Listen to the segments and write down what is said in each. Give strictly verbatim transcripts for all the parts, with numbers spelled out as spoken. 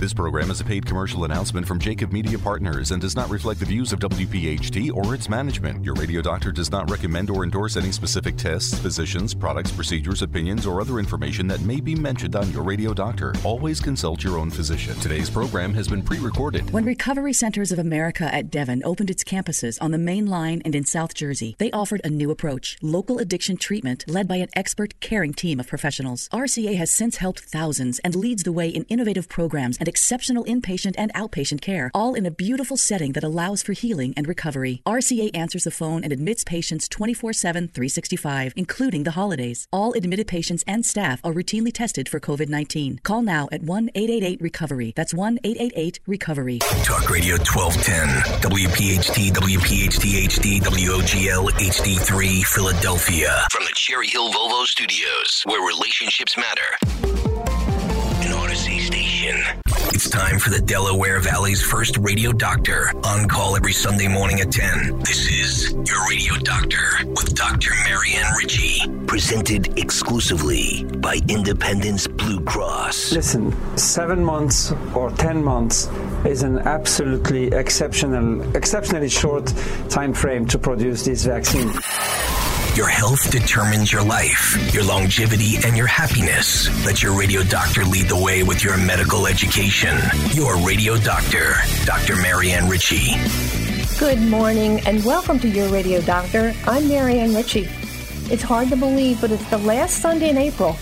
This program is a paid commercial announcement from Jacob Media Partners and does not reflect the views of W P H T or its management. Your Radio Doctor does not recommend or endorse any specific tests, physicians, products, procedures, opinions, or other information that may be mentioned on Your Radio Doctor. Always consult your own physician. Today's program has been pre-recorded. When Recovery Centers of America at Devon opened its campuses on the Main Line and in South Jersey, they offered a new approach, local addiction treatment led by an expert, caring team of professionals. R C A has since helped thousands and leads the way in innovative programs and exceptional inpatient and outpatient care, all in a beautiful setting that allows for healing and recovery. R C A answers the phone and admits patients twenty-four seven, three sixty-five, including the holidays. All admitted patients and staff are routinely tested for COVID nineteen. Call now at one eight eight eight recovery. That's one eight eight eight recovery. Talk Radio twelve ten, W P H T, W P H T H D, W O G L H D three, Philadelphia. From the Cherry Hill Volvo Studios, where relationships matter. It's time for the Delaware Valley's first radio doctor, on call every Sunday morning at ten. This is Your Radio Doctor with Doctor Marianne Ritchie, presented exclusively by Independence Blue Cross. Listen, seven months or ten months is an absolutely exceptional, exceptionally short time frame to produce this vaccine. Your health determines your life, your longevity, and your happiness. Let Your Radio Doctor lead the way with your medical education. Your Radio Doctor, Dr. Marianne Ritchie. Good morning and welcome to Your Radio Doctor. I'm Marianne Ritchie. It's hard to believe, but it's the last Sunday in April,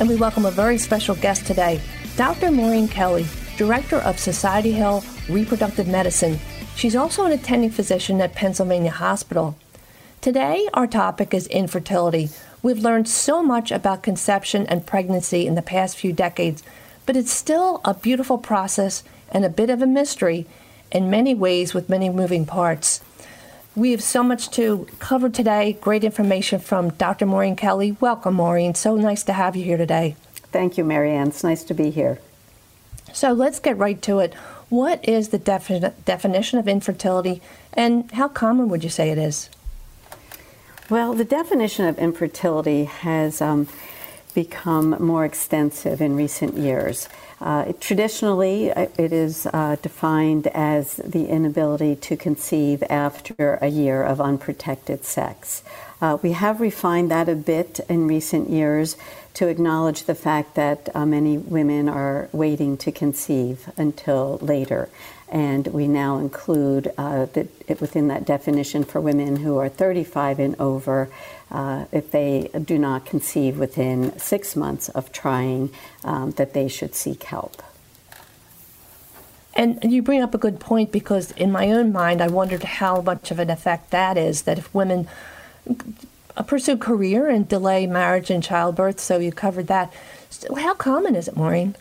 and we welcome a very special guest today, Doctor Maureen Kelly, Director of Society Hill Reproductive Medicine. She's also an attending physician at Pennsylvania Hospital. Today, our topic is infertility. We've learned so much about conception and pregnancy in the past few decades, but it's still a beautiful process and a bit of a mystery in many ways with many moving parts. We have so much to cover today. Great information from Doctor Maureen Kelly. Welcome, Maureen. So nice to have you here today. Thank you, Marianne. It's nice to be here. So let's get right to it. What is the defi- definition of infertility, and how common would you say it is? Well, the definition of infertility has um, become more extensive in recent years. Uh, it, traditionally, it is uh, defined as the inability to conceive after a year of unprotected sex. Uh, we have refined that a bit in recent years to acknowledge the fact that uh, many women are waiting to conceive until later. And we now include uh, the, within that definition for women who are thirty-five and over, uh, if they do not conceive within six months of trying, um, that they should seek help. And you bring up a good point, because in my own mind, I wondered how much of an effect that is, that if women pursue career and delay marriage and childbirth, so you covered that. So how common is it, Maureen?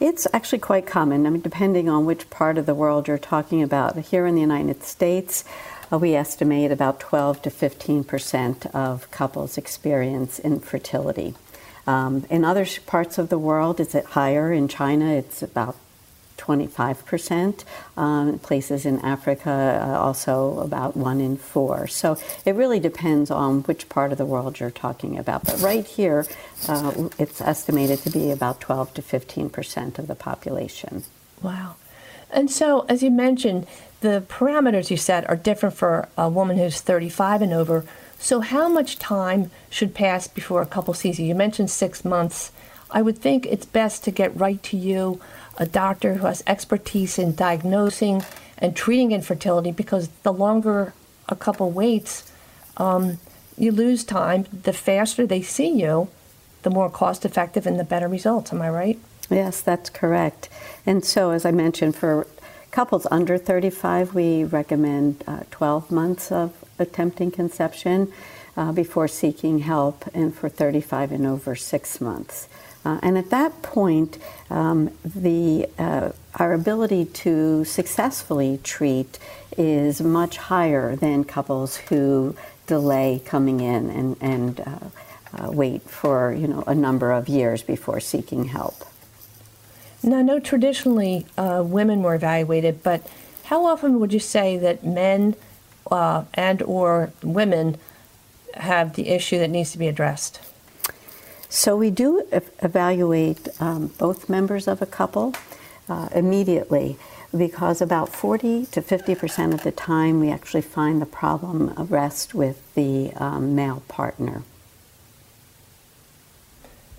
It's actually quite common. I mean, depending on which part of the world you're talking about. Here in the United States, uh, we estimate about twelve to fifteen percent of couples experience infertility. Um, in other parts of the world, it's higher. In China, it's about twenty-five percent. Um, places in Africa, uh, also about one in four. So it really depends on which part of the world you're talking about. But right here, uh, it's estimated to be about twelve to fifteen percent of the population. Wow. And so, as you mentioned, the parameters you said are different for a woman who's thirty-five and over. So how much time should pass before a couple sees you? You mentioned six months. I would think it's best to get right to you, a doctor who has expertise in diagnosing and treating infertility, because the longer a couple waits, um, you lose time. The faster they see you, the more cost-effective and the better results. Am I right? Yes, that's correct. And so, as I mentioned, for couples under thirty-five, we recommend uh, twelve months of attempting conception uh, before seeking help, and for thirty-five and over, six months. Uh, and at that point, um, the uh, our ability to successfully treat is much higher than couples who delay coming in and, and uh, uh, wait for, you know, a number of years before seeking help. Now, I know traditionally uh, women were evaluated, but how often would you say that men uh, and or women have the issue that needs to be addressed? So we do evaluate um, both members of a couple. uh, immediately, because about forty to fifty percent of the time we actually find the problem of rest with the um, male partner.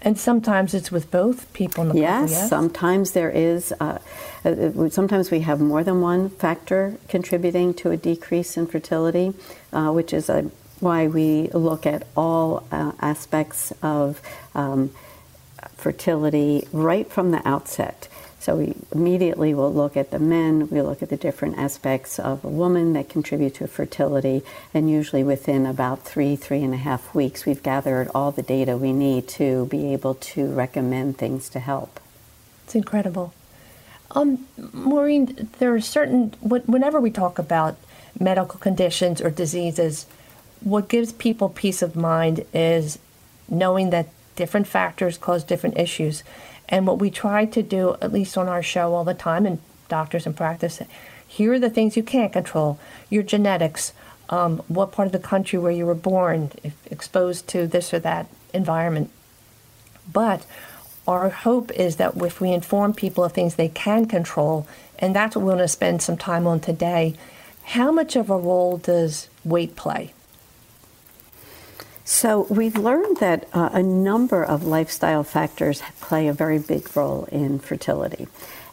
And sometimes it's with both people in the yes, yes, sometimes there is. Uh, sometimes we have more than one factor contributing to a decrease in fertility, uh, which is a, why we look at all uh, aspects of um, fertility right from the outset. So we immediately will look at the men, we look at the different aspects of a woman that contribute to fertility, and usually within about three, three and a half weeks, we've gathered all the data we need to be able to recommend things to help. It's incredible. Um, Maureen, there are certain, whenever we talk about medical conditions or diseases, what gives people peace of mind is knowing that different factors cause different issues. And what we try to do, at least on our show all the time, and doctors in practice, here are the things you can't control. Your genetics, um, what part of the country where you were born, if exposed to this or that environment. But our hope is that if we inform people of things they can control, and that's what we're going to spend some time on today, how much of a role does weight play? So we've learned that uh, a number of lifestyle factors play a very big role in fertility.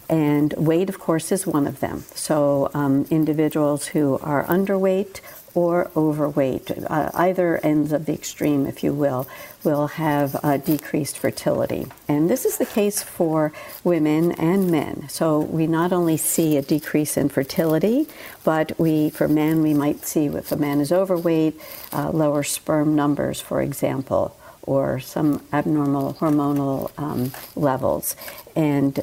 And weight, of course, is one of them. So um, individuals who are underweight or overweight, uh, either ends of the extreme, if you will, will have uh, decreased fertility. And this is the case for women and men. So we not only see a decrease in fertility, but we, for men, we might see if a man is overweight, uh, lower sperm numbers, for example, or some abnormal hormonal um, levels. And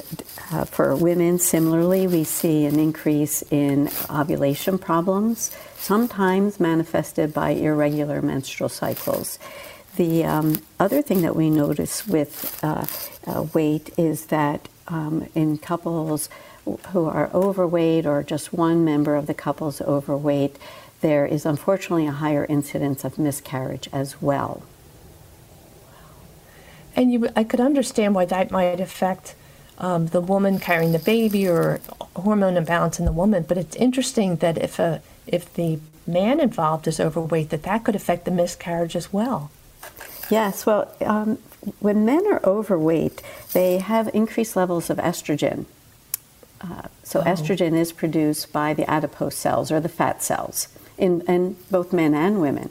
uh, for women, similarly, we see an increase in ovulation problems, sometimes manifested by irregular menstrual cycles. The um, other thing that we notice with uh, uh, weight is that um, in couples who are overweight, or just one member of the couple's overweight, there is unfortunately a higher incidence of miscarriage as well. And you, I could understand why that might affect um, the woman carrying the baby, or hormone imbalance in the woman. But it's interesting that if a if the man involved is overweight, that that could affect the miscarriage as well. Yes. Well, um, when men are overweight, they have increased levels of estrogen. Uh, so oh. Estrogen is produced by the adipose cells or the fat cells in, in both men and women.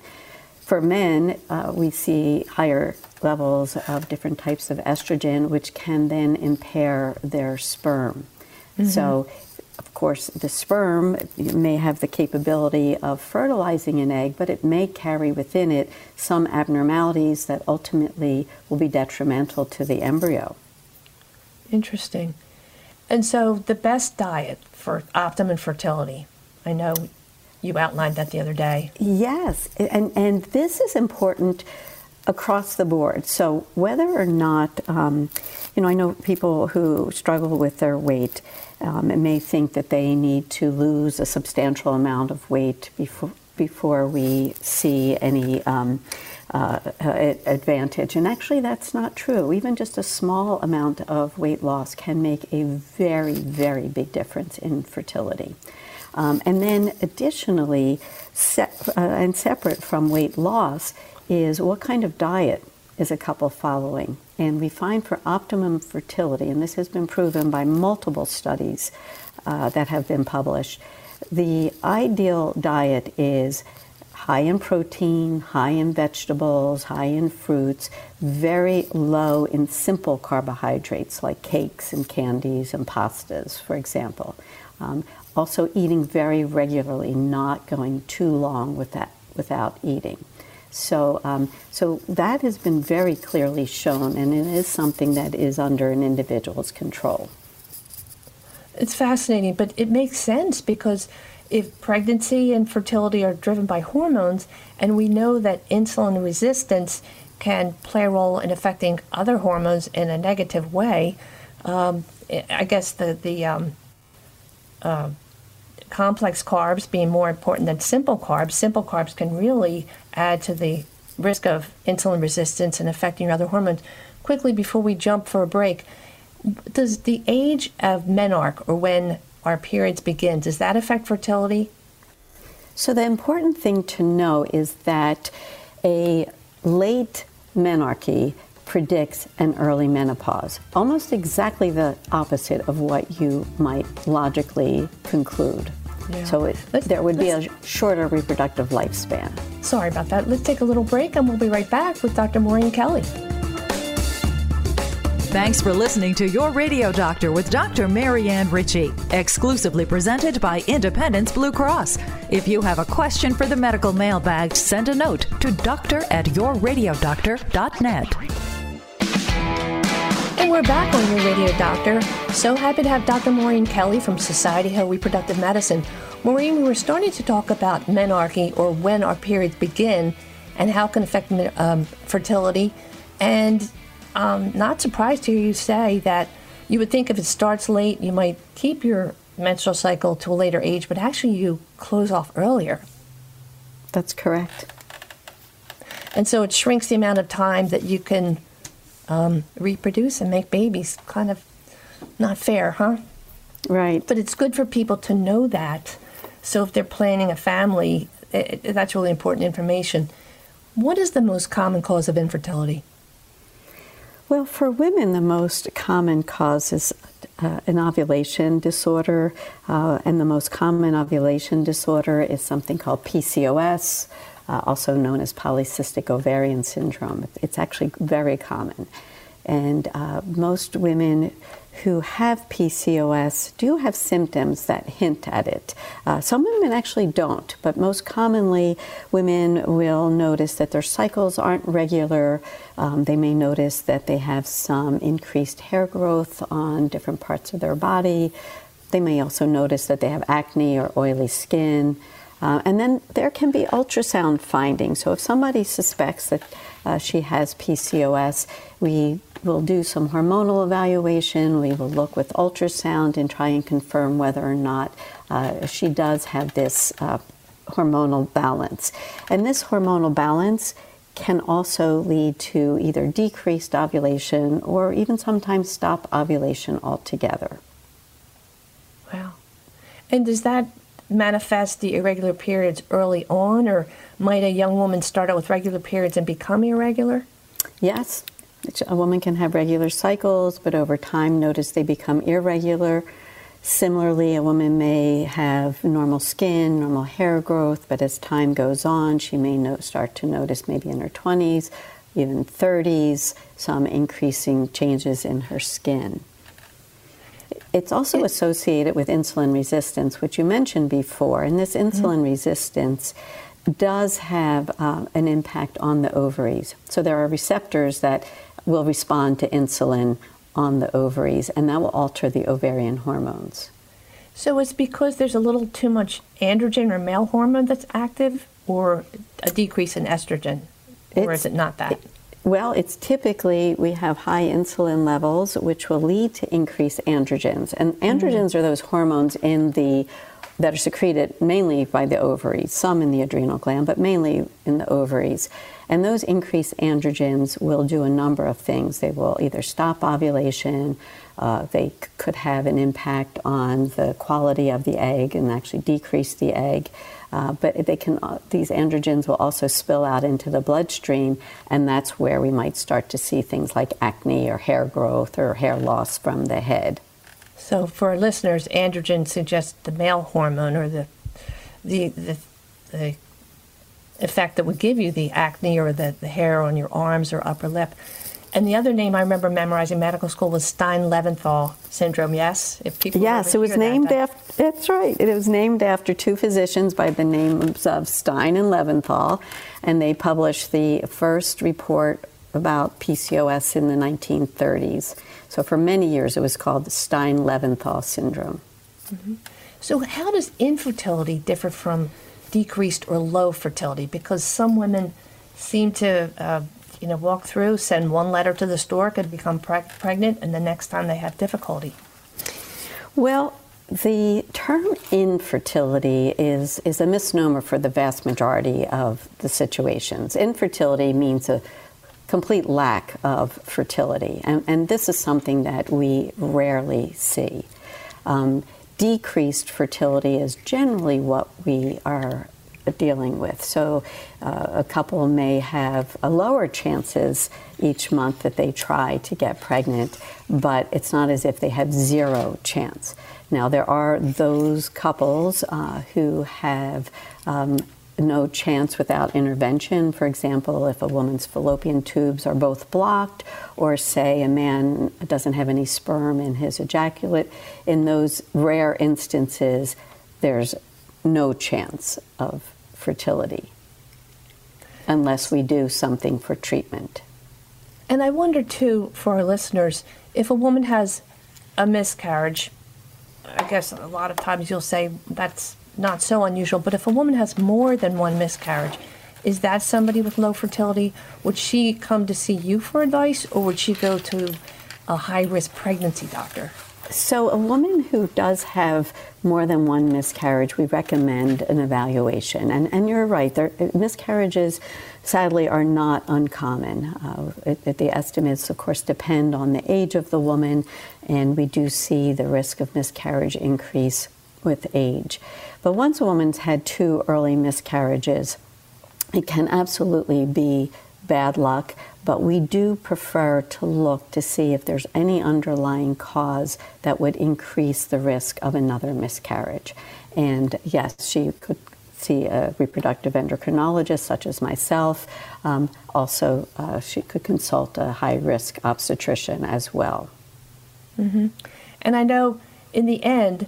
For men, uh, we see higher levels of different types of estrogen, which can then impair their sperm. Mm-hmm. So, of course, the sperm may have the capability of fertilizing an egg, but it may carry within it some abnormalities that ultimately will be detrimental to the embryo. Interesting. And so the best diet for optimum fertility, I know you outlined that the other day. Yes, and, and this is important across the board. So whether or not, um, you know, I know people who struggle with their weight um, and may think that they need to lose a substantial amount of weight before before we see any um, uh, advantage. And actually that's not true. Even just a small amount of weight loss can make a very, very big difference in fertility. Um, and then additionally, se- uh, and separate from weight loss, is what kind of diet is a couple following. And we find for optimum fertility, and this has been proven by multiple studies uh, that have been published, the ideal diet is high in protein, high in vegetables, high in fruits, very low in simple carbohydrates like cakes and candies and pastas, for example. Um, also eating very regularly, not going too long with that, without eating. So um, so that has been very clearly shown, and it is something that is under an individual's control. It's fascinating, but it makes sense, because if pregnancy and fertility are driven by hormones, and we know that insulin resistance can play a role in affecting other hormones in a negative way, um, I guess the, the um, uh, complex carbs being more important than simple carbs, simple carbs can really add to the risk of insulin resistance and affecting your other hormones. Quickly, before we jump for a break, Does the age of menarche, or when our periods begin, does that affect fertility? So the important thing to know is that a late menarche predicts an early menopause, almost exactly the opposite of what you might logically conclude. Yeah. So it, there would be a shorter reproductive lifespan. Sorry about that. Let's take a little break, and we'll be right back with Doctor Maureen Kelly. Thanks for listening to Your Radio Doctor with Doctor Marianne Ritchie, exclusively presented by Independence Blue Cross. If you have a question for the medical mailbag, send a note to doctor at your radio doctor dot net. And we're back on Your Radio Doctor. So happy to have Doctor Maureen Kelly from Society Hill Reproductive Medicine. Maureen, we were starting to talk about menarche, or when our periods begin, and how it can affect um, fertility. And I'm um, not surprised to hear you say that you would think if it starts late, you might keep your menstrual cycle to a later age, but actually you close off earlier. That's correct. And so it shrinks the amount of time that you can Um, reproduce and make babies. Kind of not fair, huh? Right. But it's good for people to know that. So if they're planning a family, it, it, that's really important information. What is the most common cause of infertility? Well, for women, the most common cause is uh, an ovulation disorder, uh, and the most common ovulation disorder is something called P C O S, Uh, also known as polycystic ovarian syndrome. It's actually very common. And uh, most women who have P C O S do have symptoms that hint at it. Uh, some women actually don't, but most commonly women will notice that their cycles aren't regular. Um, they may notice that they have some increased hair growth on different parts of their body. They may also notice that they have acne or oily skin. Uh, and then there can be ultrasound findings. So if somebody suspects that uh, she has P C O S, we will do some hormonal evaluation. We will look with ultrasound and try and confirm whether or not uh, she does have this uh, hormonal balance. And this hormonal balance can also lead to either decreased ovulation or even sometimes stop ovulation altogether. Wow. And does that manifest the irregular periods early on, or might a young woman start out with regular periods and become irregular? Yes, a woman can have regular cycles, but over time notice they become irregular. Similarly, a woman may have normal skin, normal hair growth, but as time goes on, she may no- start to notice maybe in her twenties, even thirties, some increasing changes in her skin. It's also associated with insulin resistance, which you mentioned before. And this insulin mm-hmm. resistance does have uh, an impact on the ovaries. So there are receptors that will respond to insulin on the ovaries, and that will alter the ovarian hormones. So it's because there's a little too much androgen or male hormone that's active, or a decrease in estrogen? Or it's, is it not that? It, Well, it's typically we have high insulin levels, which will lead to increased androgens. And androgens mm-hmm. are those hormones in the that are secreted mainly by the ovaries, some in the adrenal gland, but mainly in the ovaries. And those increased androgens will do a number of things. They will either stop ovulation, uh, they c- could have an impact on the quality of the egg and actually decrease the egg. Uh, but they can, uh, these androgens will also spill out into the bloodstream, and that's where we might start to see things like acne or hair growth or hair loss from the head. So for our listeners, androgen suggests the male hormone, or the the the, the effect that would give you the acne or the, the hair on your arms or upper lip. And the other name I remember memorizing in medical school was Stein-Leventhal syndrome, yes? If people yes, it was named that, after, that's right. It was named after two physicians by the names of Stein and Leventhal, and they published the first report about P C O S in the nineteen thirties. So for many years it was called the Stein-Leventhal syndrome. Mm-hmm. So how does infertility differ from decreased or low fertility? Because some women seem to Uh, you know, walk through, send one letter to the store, could become preg- pregnant, and the next time they have difficulty. Well, the term infertility is, is a misnomer for the vast majority of the situations. Infertility means a complete lack of fertility. And, and this is something that we rarely see. Um, decreased fertility is generally what we are dealing with. So uh, a couple may have a lower chances each month that they try to get pregnant, but it's not as if they have zero chance. Now, there are those couples uh, who have um, no chance without intervention. For example, if a woman's fallopian tubes are both blocked, or say a man doesn't have any sperm in his ejaculate, in those rare instances, there's no chance of fertility unless we do something for treatment. And I wonder, too, for our listeners, if a woman has a miscarriage, I guess a lot of times you'll say that's not so unusual, but if a woman has more than one miscarriage, is that somebody with low fertility? Would she come to see you for advice, or would she go to a high-risk pregnancy doctor? So a woman who does have more than one miscarriage, we recommend an evaluation. And, and you're right, there, miscarriages, sadly, are not uncommon. Uh, it, the estimates, of course, depend on the age of the woman, and we do see the risk of miscarriage increase with age. But once a woman's had two early miscarriages, it can absolutely be bad luck, but we do prefer to look to see if there's any underlying cause that would increase the risk of another miscarriage. And yes, she could see a reproductive endocrinologist such as myself. Um, also, uh, she could consult a high-risk obstetrician as well. Mm-hmm. And I know in the end,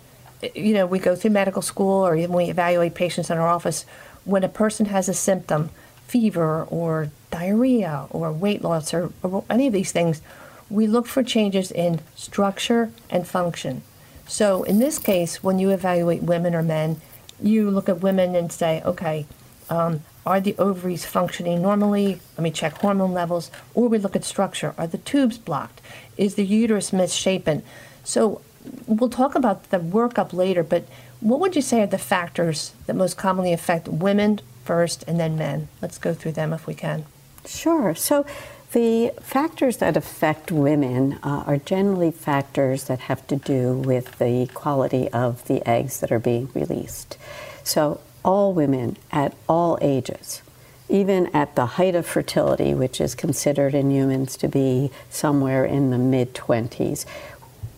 you know, we go through medical school or even we evaluate patients in our office. When a person has a symptom, fever or diarrhea or weight loss or, or any of these things, we look for changes in structure and function. So in this case, when you evaluate women or men, you look at women and say, okay, um, are the ovaries functioning normally? Let me check hormone levels. Or we look at structure. Are the tubes blocked? Is the uterus misshapen? So we'll talk about the workup later, but what would you say are the factors that most commonly affect women first and then men? Let's go through them if we can. Sure. So the factors that affect women uh, are generally factors that have to do with the quality of the eggs that are being released. So all women at all ages, even at the height of fertility, which is considered in humans to be somewhere in the mid-twenties,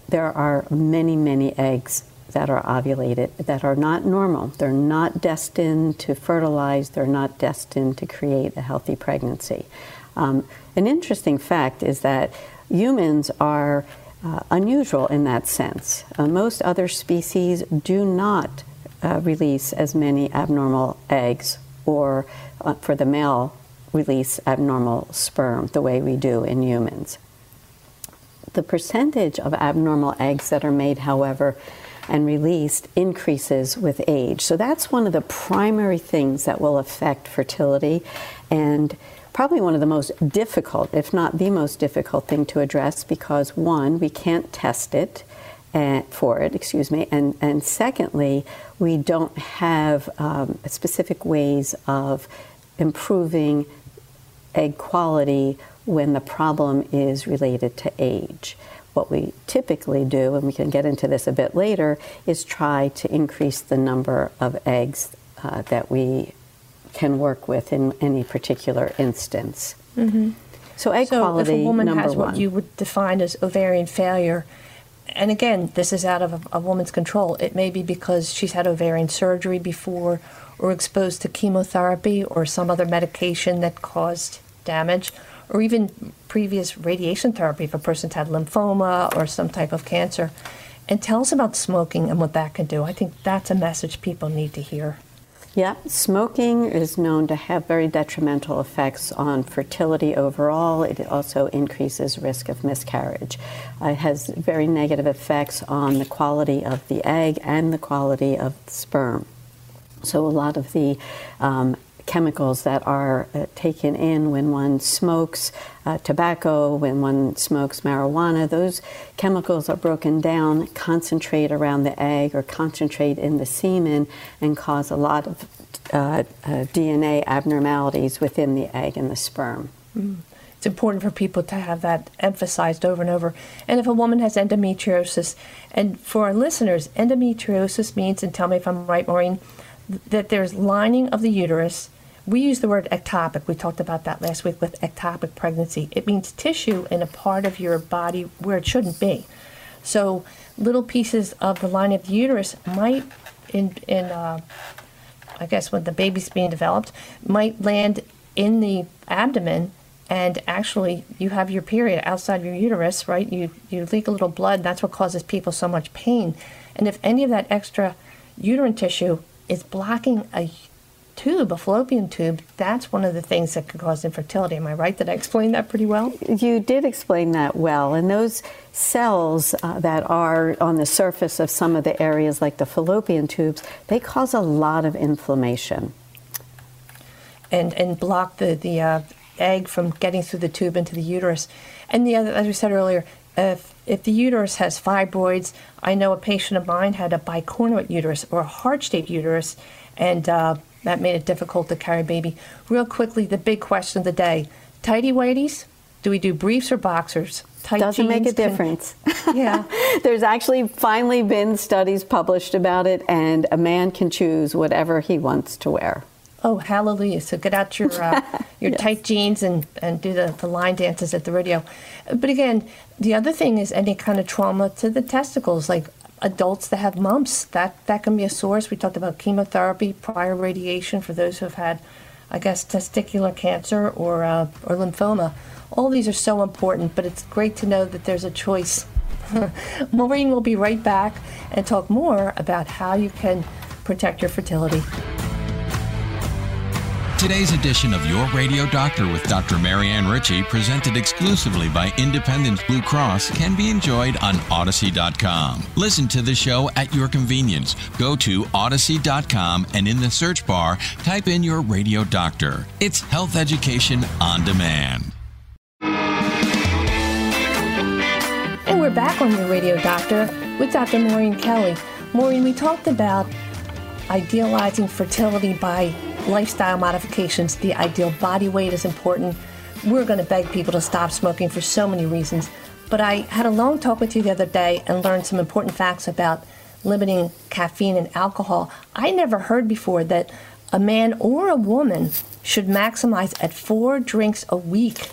there are many, many eggs that are ovulated that are not normal. They're not destined to fertilize. They're not destined to create a healthy pregnancy. Um, an interesting fact is that humans are uh, unusual in that sense. Uh, most other species do not uh, release as many abnormal eggs or uh, for the male release abnormal sperm the way we do in humans. The percentage of abnormal eggs that are made, however, and released increases with age. So that's one of the primary things that will affect fertility, and probably one of the most difficult, if not the most difficult thing to address, because one, we can't test it and, for it, excuse me, and, and secondly, we don't have um, specific ways of improving egg quality when the problem is related to age. What we typically do, and we can get into this a bit later, is try to increase the number of eggs uh, that we can work with in any particular instance. Mm-hmm. So egg so quality, number one. So if a woman has what one. you would define as ovarian failure, and again, this is out of a, a woman's control. It may be because she's had ovarian surgery before or exposed to chemotherapy or some other medication that caused damage, or even previous radiation therapy if a person's had lymphoma or some type of cancer. And tell us about smoking and what that can do. I think that's a message people need to hear. Yeah, smoking is known to have very detrimental effects on fertility overall. It also increases risk of miscarriage. It has very negative effects on the quality of the egg and the quality of the sperm. So a lot of the um, chemicals that are uh, taken in when one smokes uh, tobacco, when one smokes marijuana, those chemicals are broken down, concentrate around the egg or concentrate in the semen and cause a lot of uh, uh, D N A abnormalities within the egg and the sperm. Mm. important for people to have that emphasized over and over. And if a woman has endometriosis, and for our listeners, endometriosis means, and tell me if I'm right, Maureen, that there's lining of the uterus. We use the word ectopic. We talked about that last week with ectopic pregnancy. It means tissue in a part of your body where it shouldn't be. So little pieces of the lining of the uterus might, in, in uh, I guess when the baby's being developed, might land in the abdomen, and actually you have your period outside your uterus, right? You, you leak a little blood. That's what causes people so much pain. And if any of that extra uterine tissue is blocking a tube, a fallopian tube, that's one of the things that could cause infertility. Am I right? Did I explain that pretty well? You did explain that well. And those cells uh, that are on the surface of some of the areas like the fallopian tubes, they cause a lot of inflammation. And and block the, the uh, egg from getting through the tube into the uterus. And the other, as we said earlier, if, if the uterus has fibroids, I know a patient of mine had a bicornuate uterus or a heart-shaped uterus, and uh, that made it difficult to carry a baby. Real quickly, the big question of the day. Tighty-whities? Do we do briefs or boxers? Tight Doesn't make a difference. Can, yeah. There's actually finally been studies published about it, and a man can choose whatever he wants to wear. Oh, hallelujah. So get out your uh, your yes. tight jeans and, and do the, the line dances at the rodeo. But again, the other thing is any kind of trauma to the testicles, like adults that have mumps. That, that can be a source. We talked about chemotherapy, prior radiation for those who have had, I guess, testicular cancer or uh, or lymphoma. All these are so important, but it's great to know that there's a choice. Maureen will be right back and talk more about how you can protect your fertility. Today's edition of Your Radio Doctor with Doctor Marianne Ritchie, presented exclusively by Independence Blue Cross, can be enjoyed on Odyssey dot com. Listen to the show at your convenience. Go to Odyssey dot com and in the search bar, type in Your Radio Doctor. It's health education on demand. And we're back on Your Radio Doctor with Doctor Maureen Kelly. Maureen, we talked about idealizing fertility by lifestyle modifications. The ideal body weight is important. We're going to beg people to stop smoking for so many reasons. But I had a long talk with you the other day and learned some important facts about limiting caffeine and alcohol. I never heard before that a man or a woman should maximize at four drinks a week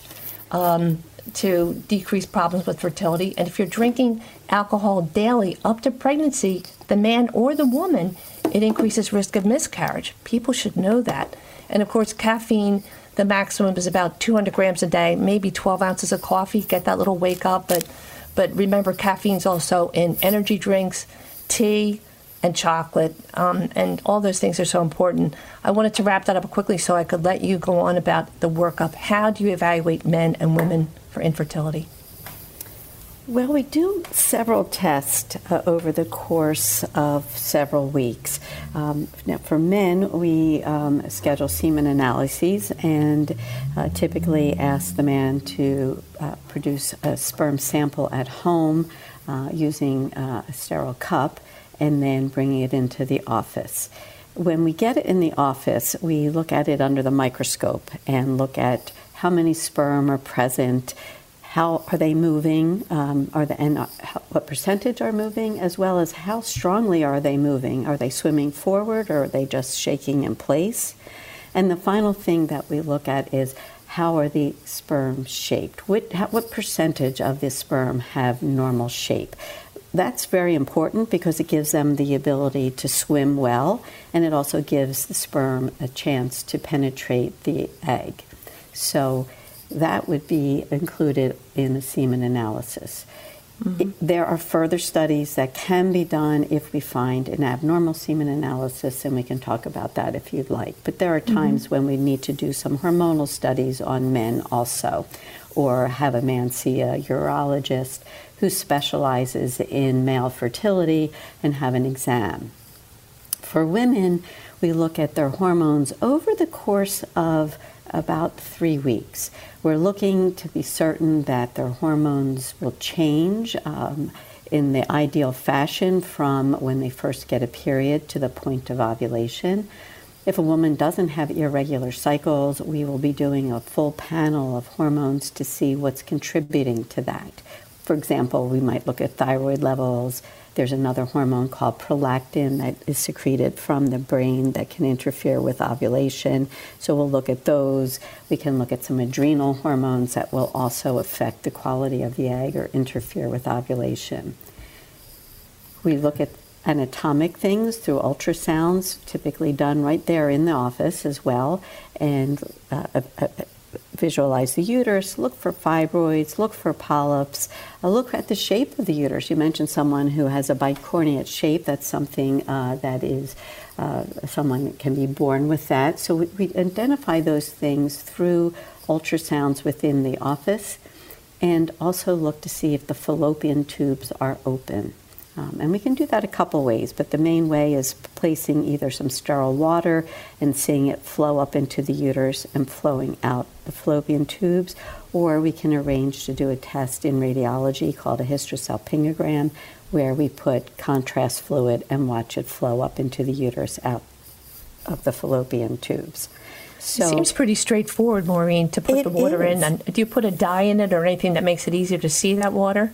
um, to decrease problems with fertility. And if you're drinking alcohol daily up to pregnancy, the man or the woman, it increases risk of miscarriage. People should know that. And of course, caffeine, the maximum is about two hundred grams a day, maybe twelve ounces of coffee, get that little wake up. But but remember, caffeine's also in energy drinks, tea, and chocolate. Um, and all those things are so important. I wanted to wrap that up quickly so I could let you go on about the workup. How do you evaluate men and women for infertility? Well, we do several tests uh, over the course of several weeks. Um, now for men, we um, schedule semen analyses and uh, typically ask the man to uh, produce a sperm sample at home uh, using uh, a sterile cup and then bringing it into the office. When we get it in the office, we look at it under the microscope and look at how many sperm are present, how are they moving, um, are the, and how, what percentage are moving, as well as how strongly are they moving? Are they swimming forward, or are they just shaking in place? And the final thing that we look at is how are the sperm shaped? What, how, what percentage of the sperm have normal shape? That's very important because it gives them the ability to swim well, and it also gives the sperm a chance to penetrate the egg. So that would be included in a semen analysis. Mm-hmm. It, there are further studies that can be done if we find an abnormal semen analysis, and we can talk about that if you'd like. But there are times mm-hmm. when we need to do some hormonal studies on men also, or have a man see a urologist who specializes in male fertility and have an exam. For women, we look at their hormones over the course of about three weeks. We're looking to be certain that their hormones will change um, in the ideal fashion from when they first get a period to the point of ovulation. If a woman doesn't have irregular cycles, we will be doing a full panel of hormones to see what's contributing to that. For example, we might look at thyroid levels. There's another hormone called prolactin that is secreted from the brain that can interfere with ovulation. So we'll look at those. We can look at some adrenal hormones that will also affect the quality of the egg or interfere with ovulation. We look at anatomic things through ultrasounds, typically done right there in the office as well, and uh, uh, uh, visualize the uterus, look for fibroids, look for polyps, uh, look at the shape of the uterus. You mentioned someone who has a bicorneate shape. That's something uh, that is, uh, someone can be born with that. So we, we identify those things through ultrasounds within the office, and also look to see if the fallopian tubes are open. Um, and we can do that a couple ways, but the main way is placing either some sterile water and seeing it flow up into the uterus and flowing out the fallopian tubes, or we can arrange to do a test in radiology called a hysterosalpingogram, where we put contrast fluid and watch it flow up into the uterus out of the fallopian tubes. So, it seems pretty straightforward, Maureen, to put the water is. in. And do you put a dye in it or anything that makes it easier to see that water?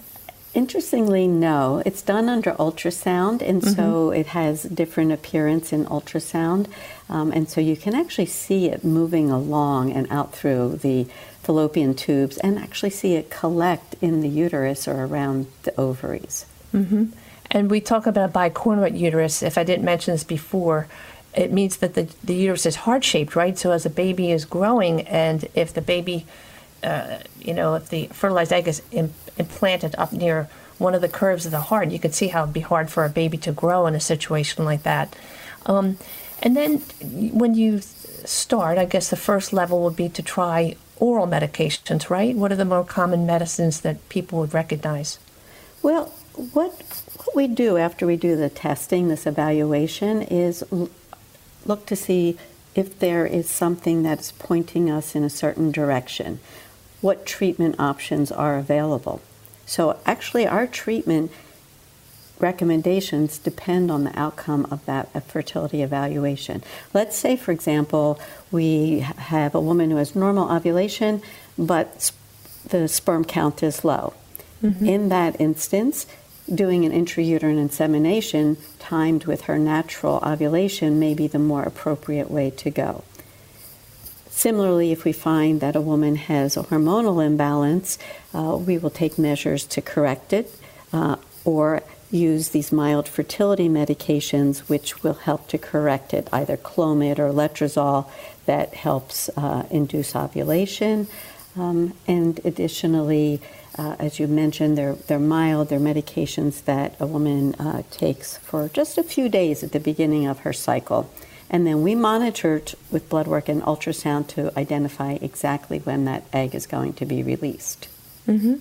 Interestingly, no. It's done under ultrasound, and mm-hmm. so it has different appearance in ultrasound. Um, and so you can actually see it moving along and out through the fallopian tubes, and actually see it collect in the uterus or around the ovaries. Mm-hmm. And we talk about bicorneate uterus. If I didn't mention this before, it means that the, the uterus is heart-shaped, right? So as a baby is growing, and if the baby... Uh, you know, if the fertilized egg is im- implanted up near one of the curves of the heart, you can see how it'd be hard for a baby to grow in a situation like that. Um, and then when you start, I guess the first level would be to try oral medications, right? What are the more common medicines that people would recognize? Well, what, what we do after we do the testing, this evaluation, is l- look to see if there is something that's pointing us in a certain direction. What treatment options are available? So actually our treatment recommendations depend on the outcome of that fertility evaluation. Let's say, for example, we have a woman who has normal ovulation, but the sperm count is low. Mm-hmm. In that instance, doing an intrauterine insemination timed with her natural ovulation may be the more appropriate way to go. Similarly, if we find that a woman has a hormonal imbalance, uh, we will take measures to correct it, uh, or use these mild fertility medications which will help to correct it, either Clomid or Letrozole that helps uh, induce ovulation. Um, and additionally, uh, as you mentioned, they're, they're mild, they're medications that a woman uh, takes for just a few days at the beginning of her cycle. And then we monitor t- with blood work and ultrasound to identify exactly when that egg is going to be released. Mm-hmm.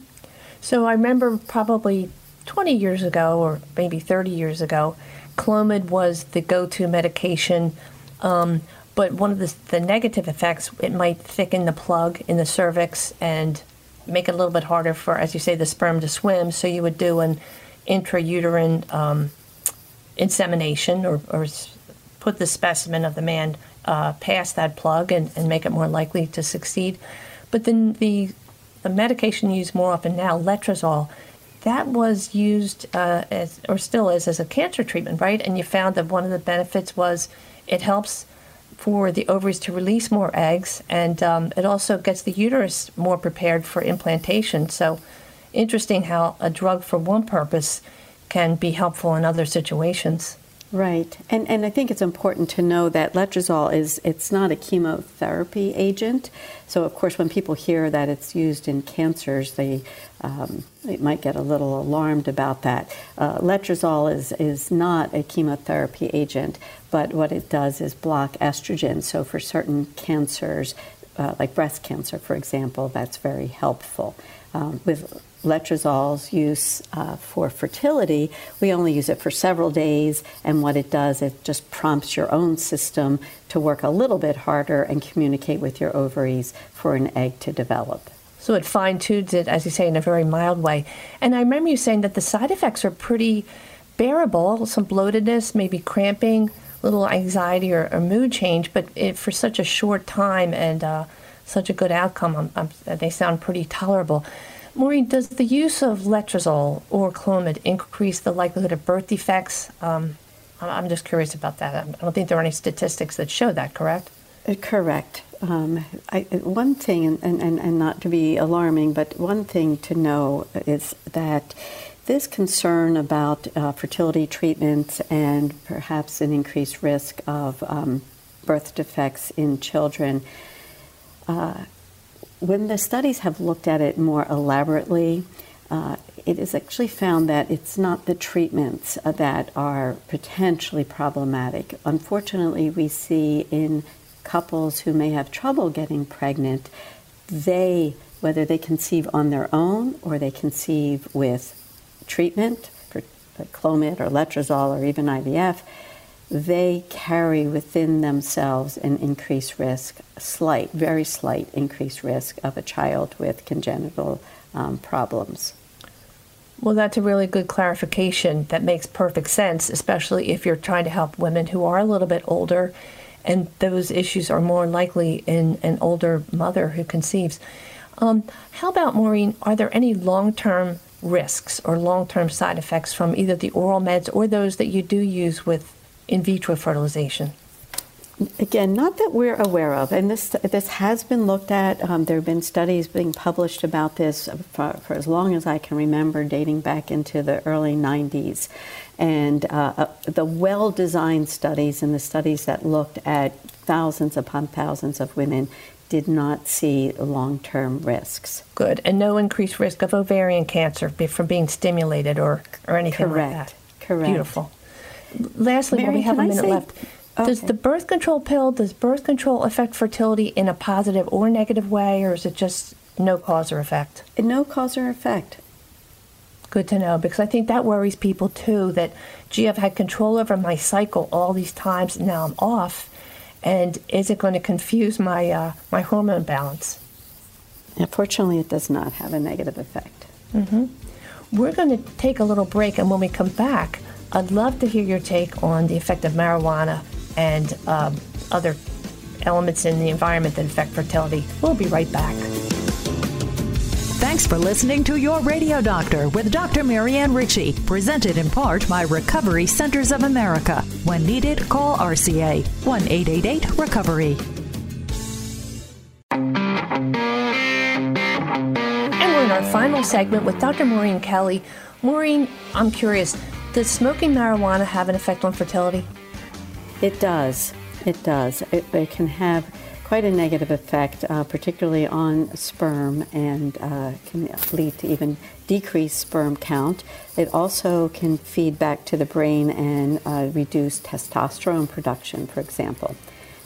So I remember probably twenty years ago, or maybe thirty years ago, Clomid was the go-to medication. Um, but one of the, the negative effects, it might thicken the plug in the cervix and make it a little bit harder for, as you say, the sperm to swim. So you would do an intrauterine um, insemination or, or put the specimen of the man uh, past that plug and, and make it more likely to succeed. But then the, the medication used more often now, letrozole, that was used uh, as, or still is, as a cancer treatment, right? And you found that one of the benefits was it helps for the ovaries to release more eggs, and um, it also gets the uterus more prepared for implantation. So interesting how a drug for one purpose can be helpful in other situations. Right, and and I think it's important to know that letrozole is, it's not a chemotherapy agent. So of course, when people hear that it's used in cancers, they um, it might get a little alarmed about that. Uh, letrozole is is not a chemotherapy agent, but what it does is block estrogen. So for certain cancers, uh, like breast cancer, for example, that's very helpful. Um, with letrozole's use uh, for fertility, we only use it for several days, and what it does, it just prompts your own system to work a little bit harder and communicate with your ovaries for an egg to develop. So it fine-tunes it, as you say, in a very mild way. And I remember you saying that the side effects are pretty bearable, some bloatedness, maybe cramping, little anxiety or, or mood change, but it, for such a short time and uh, such a good outcome, I'm, I'm, they sound pretty tolerable. Maureen, does the use of letrozole or Clomid increase the likelihood of birth defects? Um, I'm just curious about that. I don't think there are any statistics that show that, correct? Correct. Um, I, one thing, and, and, and not to be alarming, but one thing to know is that this concern about uh, fertility treatments and perhaps an increased risk of um, birth defects in children, uh, when the studies have looked at it more elaborately, uh, it is actually found that it's not the treatments that are potentially problematic. Unfortunately, we see in couples who may have trouble getting pregnant, they, whether they conceive on their own or they conceive with treatment, for Clomid or letrozole or even I V F, they carry within themselves an increased risk, slight, very slight increased risk of a child with congenital um, problems. Well, that's a really good clarification that makes perfect sense, especially if you're trying to help women who are a little bit older, and those issues are more likely in an older mother who conceives. Um, how about, Maureen, are there any long-term risks or long-term side effects from either the oral meds or those that you do use with in vitro fertilization? Again, not that we're aware of, and this this has been looked at. Um, there have been studies being published about this for, for as long as I can remember, dating back into the early nineties. And uh, the well-designed studies and the studies that looked at thousands upon thousands of women did not see long-term risks. Good. And no increased risk of ovarian cancer from being stimulated or, or anything Correct. Like that. Correct. Beautiful. Lastly, Mary, we have a minute say, left. Okay. Does the birth control pill, does birth control affect fertility in a positive or negative way, or is it just no cause or effect? No cause or effect. Good to know, because I think that worries people too, that, gee, I've had control over my cycle all these times, now I'm off, and is it going to confuse my uh, my hormone balance? Unfortunately, it does not have a negative effect. Mm-hmm. We're going to take a little break, and when we come back, I'd love to hear your take on the effect of marijuana and um, other elements in the environment that affect fertility. We'll be right back. Thanks for listening to Your Radio Doctor with Doctor Marianne Ritchie, presented in part by Recovery Centers of America. When needed, call R C A one eight eight eight recovery. And we're in our final segment with Doctor Maureen Kelly. Maureen, I'm curious, does smoking marijuana have an effect on fertility? It does. It does. It, it can have quite a negative effect, uh, particularly on sperm, and uh, can lead to even decreased sperm count. It also can feed back to the brain and uh, reduce testosterone production, for example.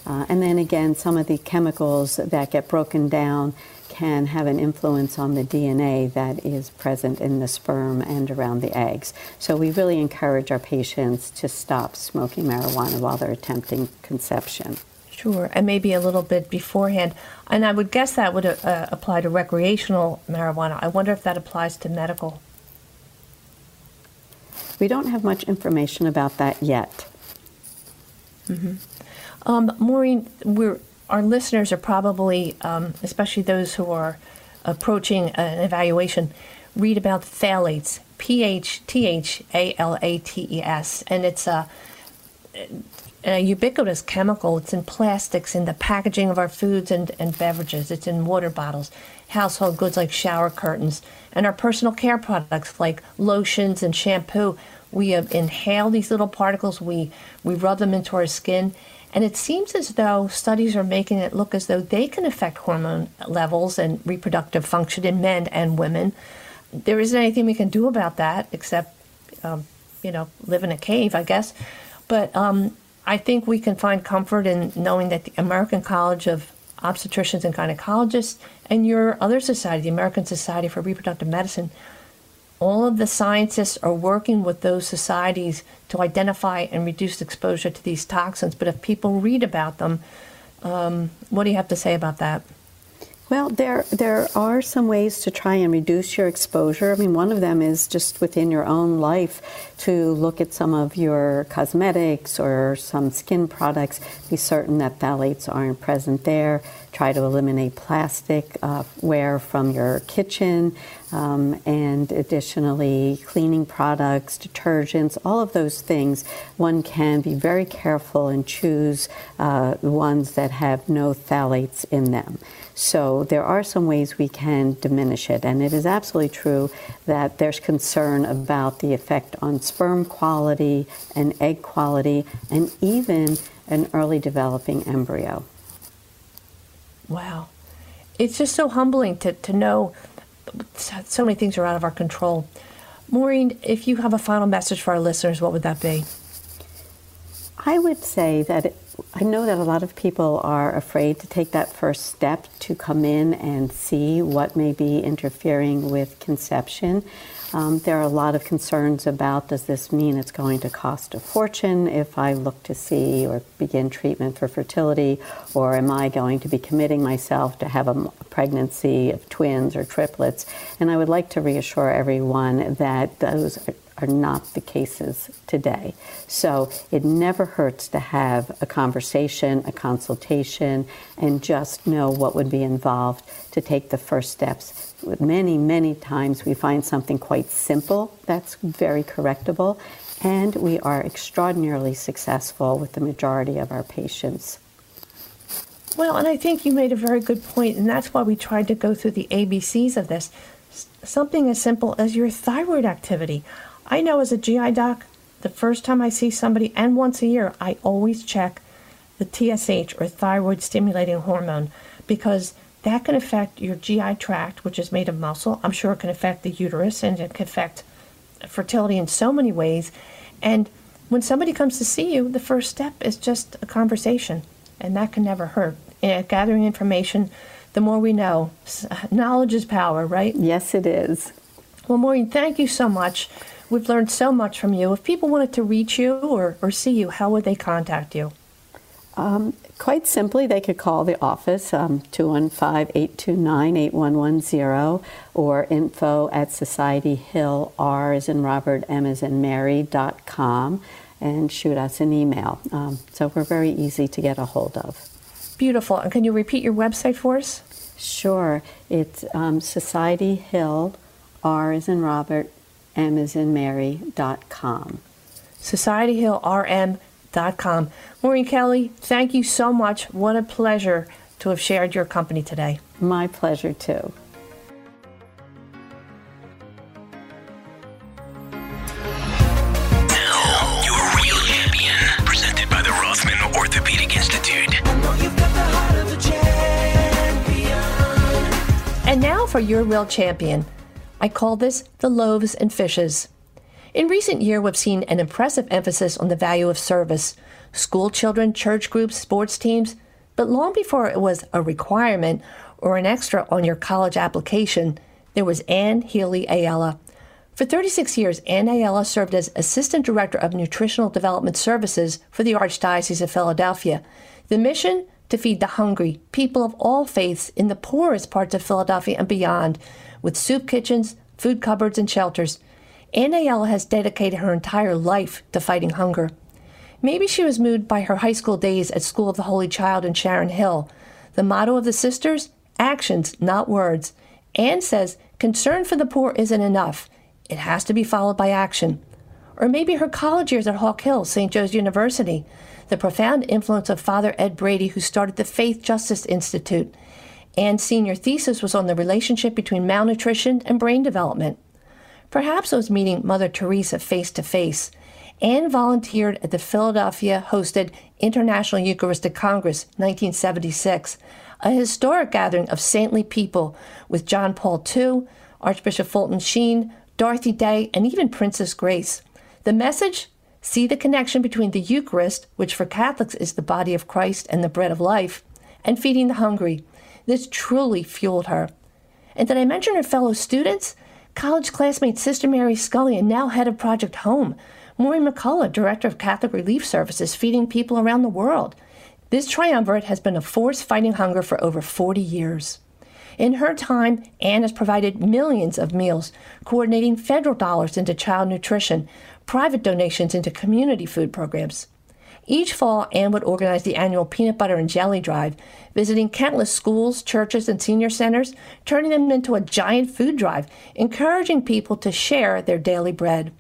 Uh, and then again, some of the chemicals that get broken down can have an influence on the D N A that is present in the sperm and around the eggs. So we really encourage our patients to stop smoking marijuana while they're attempting conception. Sure, and maybe a little bit beforehand. And I would guess that would uh, apply to recreational marijuana. I wonder if that applies to medical. We don't have much information about that yet. Mm-hmm. Um, Maureen, we're, our listeners are probably, um, especially those who are approaching an evaluation, read about phthalates, P H T H A L A T E S, and it's a... Uh, A ubiquitous chemical. It's in plastics, in the packaging of our foods and, and beverages. It's in water bottles, household goods like shower curtains, and our personal care products like lotions and shampoo. We uh, inhale these little particles. We, we rub them into our skin. And it seems as though studies are making it look as though they can affect hormone levels and reproductive function in men and women. There isn't anything we can do about that except, um, you know, live in a cave, I guess. But, um, I think we can find comfort in knowing that the American College of Obstetricians and Gynecologists and your other society, the American Society for Reproductive Medicine, all of the scientists are working with those societies to identify and reduce exposure to these toxins. But if people read about them, um, what do you have to say about that? Well, there there are some ways to try and reduce your exposure. I mean, one of them is just within your own life to look at some of your cosmetics or some skin products. Be certain that phthalates aren't present there. Try to eliminate plastic uh, wear from your kitchen. Um, and additionally, cleaning products, detergents, all of those things. One can be very careful and choose uh, ones that have no phthalates in them. So there are some ways we can diminish it. And it is absolutely true that there's concern about the effect on sperm quality and egg quality and even an early developing embryo. Wow. It's just so humbling to, to know so many things are out of our control. Maureen, if you have a final message for our listeners, what would that be? I would say that it, I know that a lot of people are afraid to take that first step to come in and see what may be interfering with conception. Um, there are a lot of concerns about, does this mean it's going to cost a fortune if I look to see or begin treatment for fertility, or am I going to be committing myself to have a pregnancy of twins or triplets? And I would like to reassure everyone that those are are not the cases today. So it never hurts to have a conversation, a consultation, and just know what would be involved to take the first steps. Many, many times we find something quite simple that's very correctable, and we are extraordinarily successful with the majority of our patients. Well, and I think you made a very good point, and that's why we tried to go through the A B Cs of this. S- something as simple as your thyroid activity. I know as a G I doc, the first time I see somebody, and once a year, I always check the T S H, or thyroid stimulating hormone, because that can affect your G I tract, which is made of muscle. I'm sure it can affect the uterus, and it can affect fertility in so many ways. And when somebody comes to see you, the first step is just a conversation, and that can never hurt. And gathering information, the more we know, knowledge is power, right? Yes, it is. Well, Maureen, thank you so much. We've learned so much from you. If people wanted to reach you or, or see you, how would they contact you? Um, quite simply, they could call the office, um, two one five, eight two nine, eight one one zero, or info at societyhill, R as in Robert, M as in Mary, dot com, and shoot us an email. Um, so we're very easy to get a hold of. Beautiful. And can you repeat your website for us? Sure. It's um, societyhill, R as in Robert, M as in Mary, dot com. society hill r m dot com. Maureen Kelly, thank you so much. What a pleasure to have shared your company today. My pleasure, too. Now, your real champion, presented by the Rothman Orthopedic Institute. I know you've got the heart of a champion. And now for Your Real Champion. I call this the loaves and fishes. In recent years, we've seen an impressive emphasis on the value of service. School children, church groups, sports teams. But long before it was a requirement or an extra on your college application, there was Anne Healy Aiella. For thirty-six years, Anne Aiella served as Assistant Director of Nutritional Development Services for the Archdiocese of Philadelphia. The mission? To feed the hungry, people of all faiths in the poorest parts of Philadelphia and beyond, with soup kitchens, food cupboards, and shelters. Anne Aiella has dedicated her entire life to fighting hunger. Maybe she was moved by her high school days at School of the Holy Child in Sharon Hill. The motto of the sisters, actions, not words. Anne says, concern for the poor isn't enough. It has to be followed by action. Or maybe her college years at Hawk Hill, Saint Joe's University. The profound influence of Father Ed Brady, who started the Faith Justice Institute. Anne's senior thesis was on the relationship between malnutrition and brain development. Perhaps it was meeting Mother Teresa face-to-face. Anne volunteered at the Philadelphia-hosted International Eucharistic Congress, nineteen seventy-six, a historic gathering of saintly people with John Paul the Second, Archbishop Fulton Sheen, Dorothy Day, and even Princess Grace. The message? See the connection between the Eucharist, which for Catholics is the body of Christ and the bread of life, and feeding the hungry. This truly fueled her. And did I mention her fellow students? College classmate Sister Mary Scully, and now head of Project Home. Maureen McCullough, director of Catholic Relief Services, feeding people around the world. This triumvirate has been a force fighting hunger for over forty years. In her time, Anne has provided millions of meals, coordinating federal dollars into child nutrition, private donations into community food programs. Each fall, Anne would organize the annual peanut butter and jelly drive, visiting countless schools, churches, and senior centers, turning them into a giant food drive, encouraging people to share their daily bread.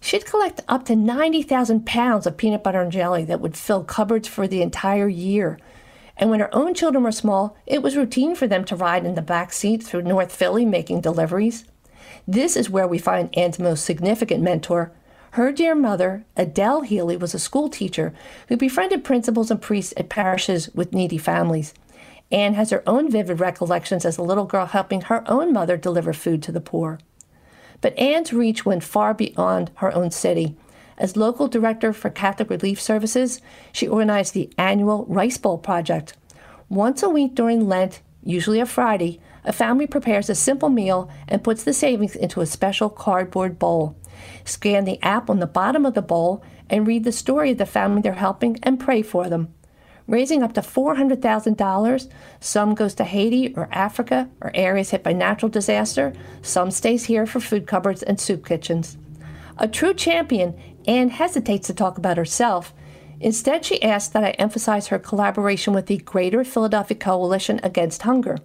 She'd collect up to ninety thousand pounds of peanut butter and jelly that would fill cupboards for the entire year. And when her own children were small, it was routine for them to ride in the back seat through North Philly making deliveries. This is where we find Anne's most significant mentor. Her dear mother, Adele Healy, was a school teacher who befriended principals and priests at parishes with needy families. Anne has her own vivid recollections as a little girl helping her own mother deliver food to the poor. But Anne's reach went far beyond her own city. As local director for Catholic Relief Services, she organized the annual Rice Bowl Project. Once a week during Lent, usually a Friday, a family prepares a simple meal and puts the savings into a special cardboard bowl. Scan the app on the bottom of the bowl and read the story of the family they're helping and pray for them. Raising up to four hundred thousand dollars, some goes to Haiti or Africa or areas hit by natural disaster, some stays here for food cupboards and soup kitchens. A true champion, Anne hesitates to talk about herself. Instead, she asks that I emphasize her collaboration with the Greater Philadelphia Coalition Against Hunger.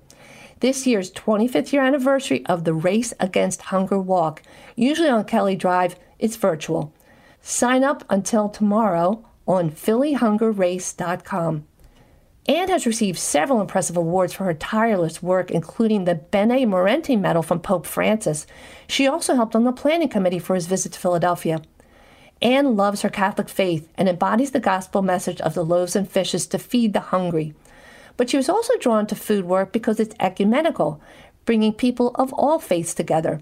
This year's twenty-fifth year anniversary of the Race Against Hunger Walk, usually on Kelly Drive, is virtual. Sign up until tomorrow on philly hunger race dot com. Anne has received several impressive awards for her tireless work, including the Bene Morenti Medal from Pope Francis. She also helped on the planning committee for his visit to Philadelphia. Anne loves her Catholic faith and embodies the gospel message of the loaves and fishes to feed the hungry. But she was also drawn to food work because it's ecumenical, bringing people of all faiths together.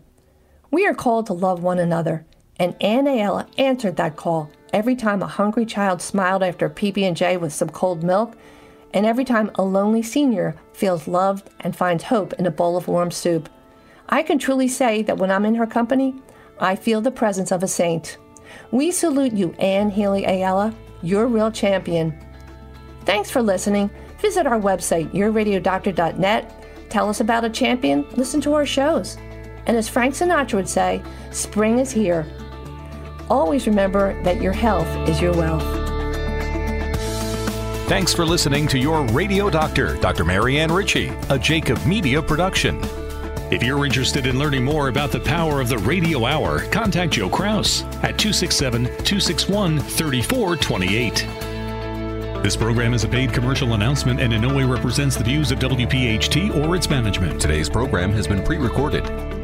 We are called to love one another, and Anne Aiella answered that call every time a hungry child smiled after P B and J with some cold milk, and every time a lonely senior feels loved and finds hope in a bowl of warm soup. I can truly say that when I'm in her company, I feel the presence of a saint. We salute you, Anne Healy Aiella, your real champion. Thanks for listening. Visit our website, your radio doctor dot net. Tell us about a champion. Listen to our shows. And as Frank Sinatra would say, spring is here. Always remember that your health is your wealth. Thanks for listening to Your Radio Doctor, Doctor Marianne Ritchie, a Jacob Media production. If you're interested in learning more about the power of the radio hour, contact Joe Kraus at two six seven, two six one, three four two eight. This program is a paid commercial announcement and in no way represents the views of W P H T or its management. Today's program has been pre-recorded.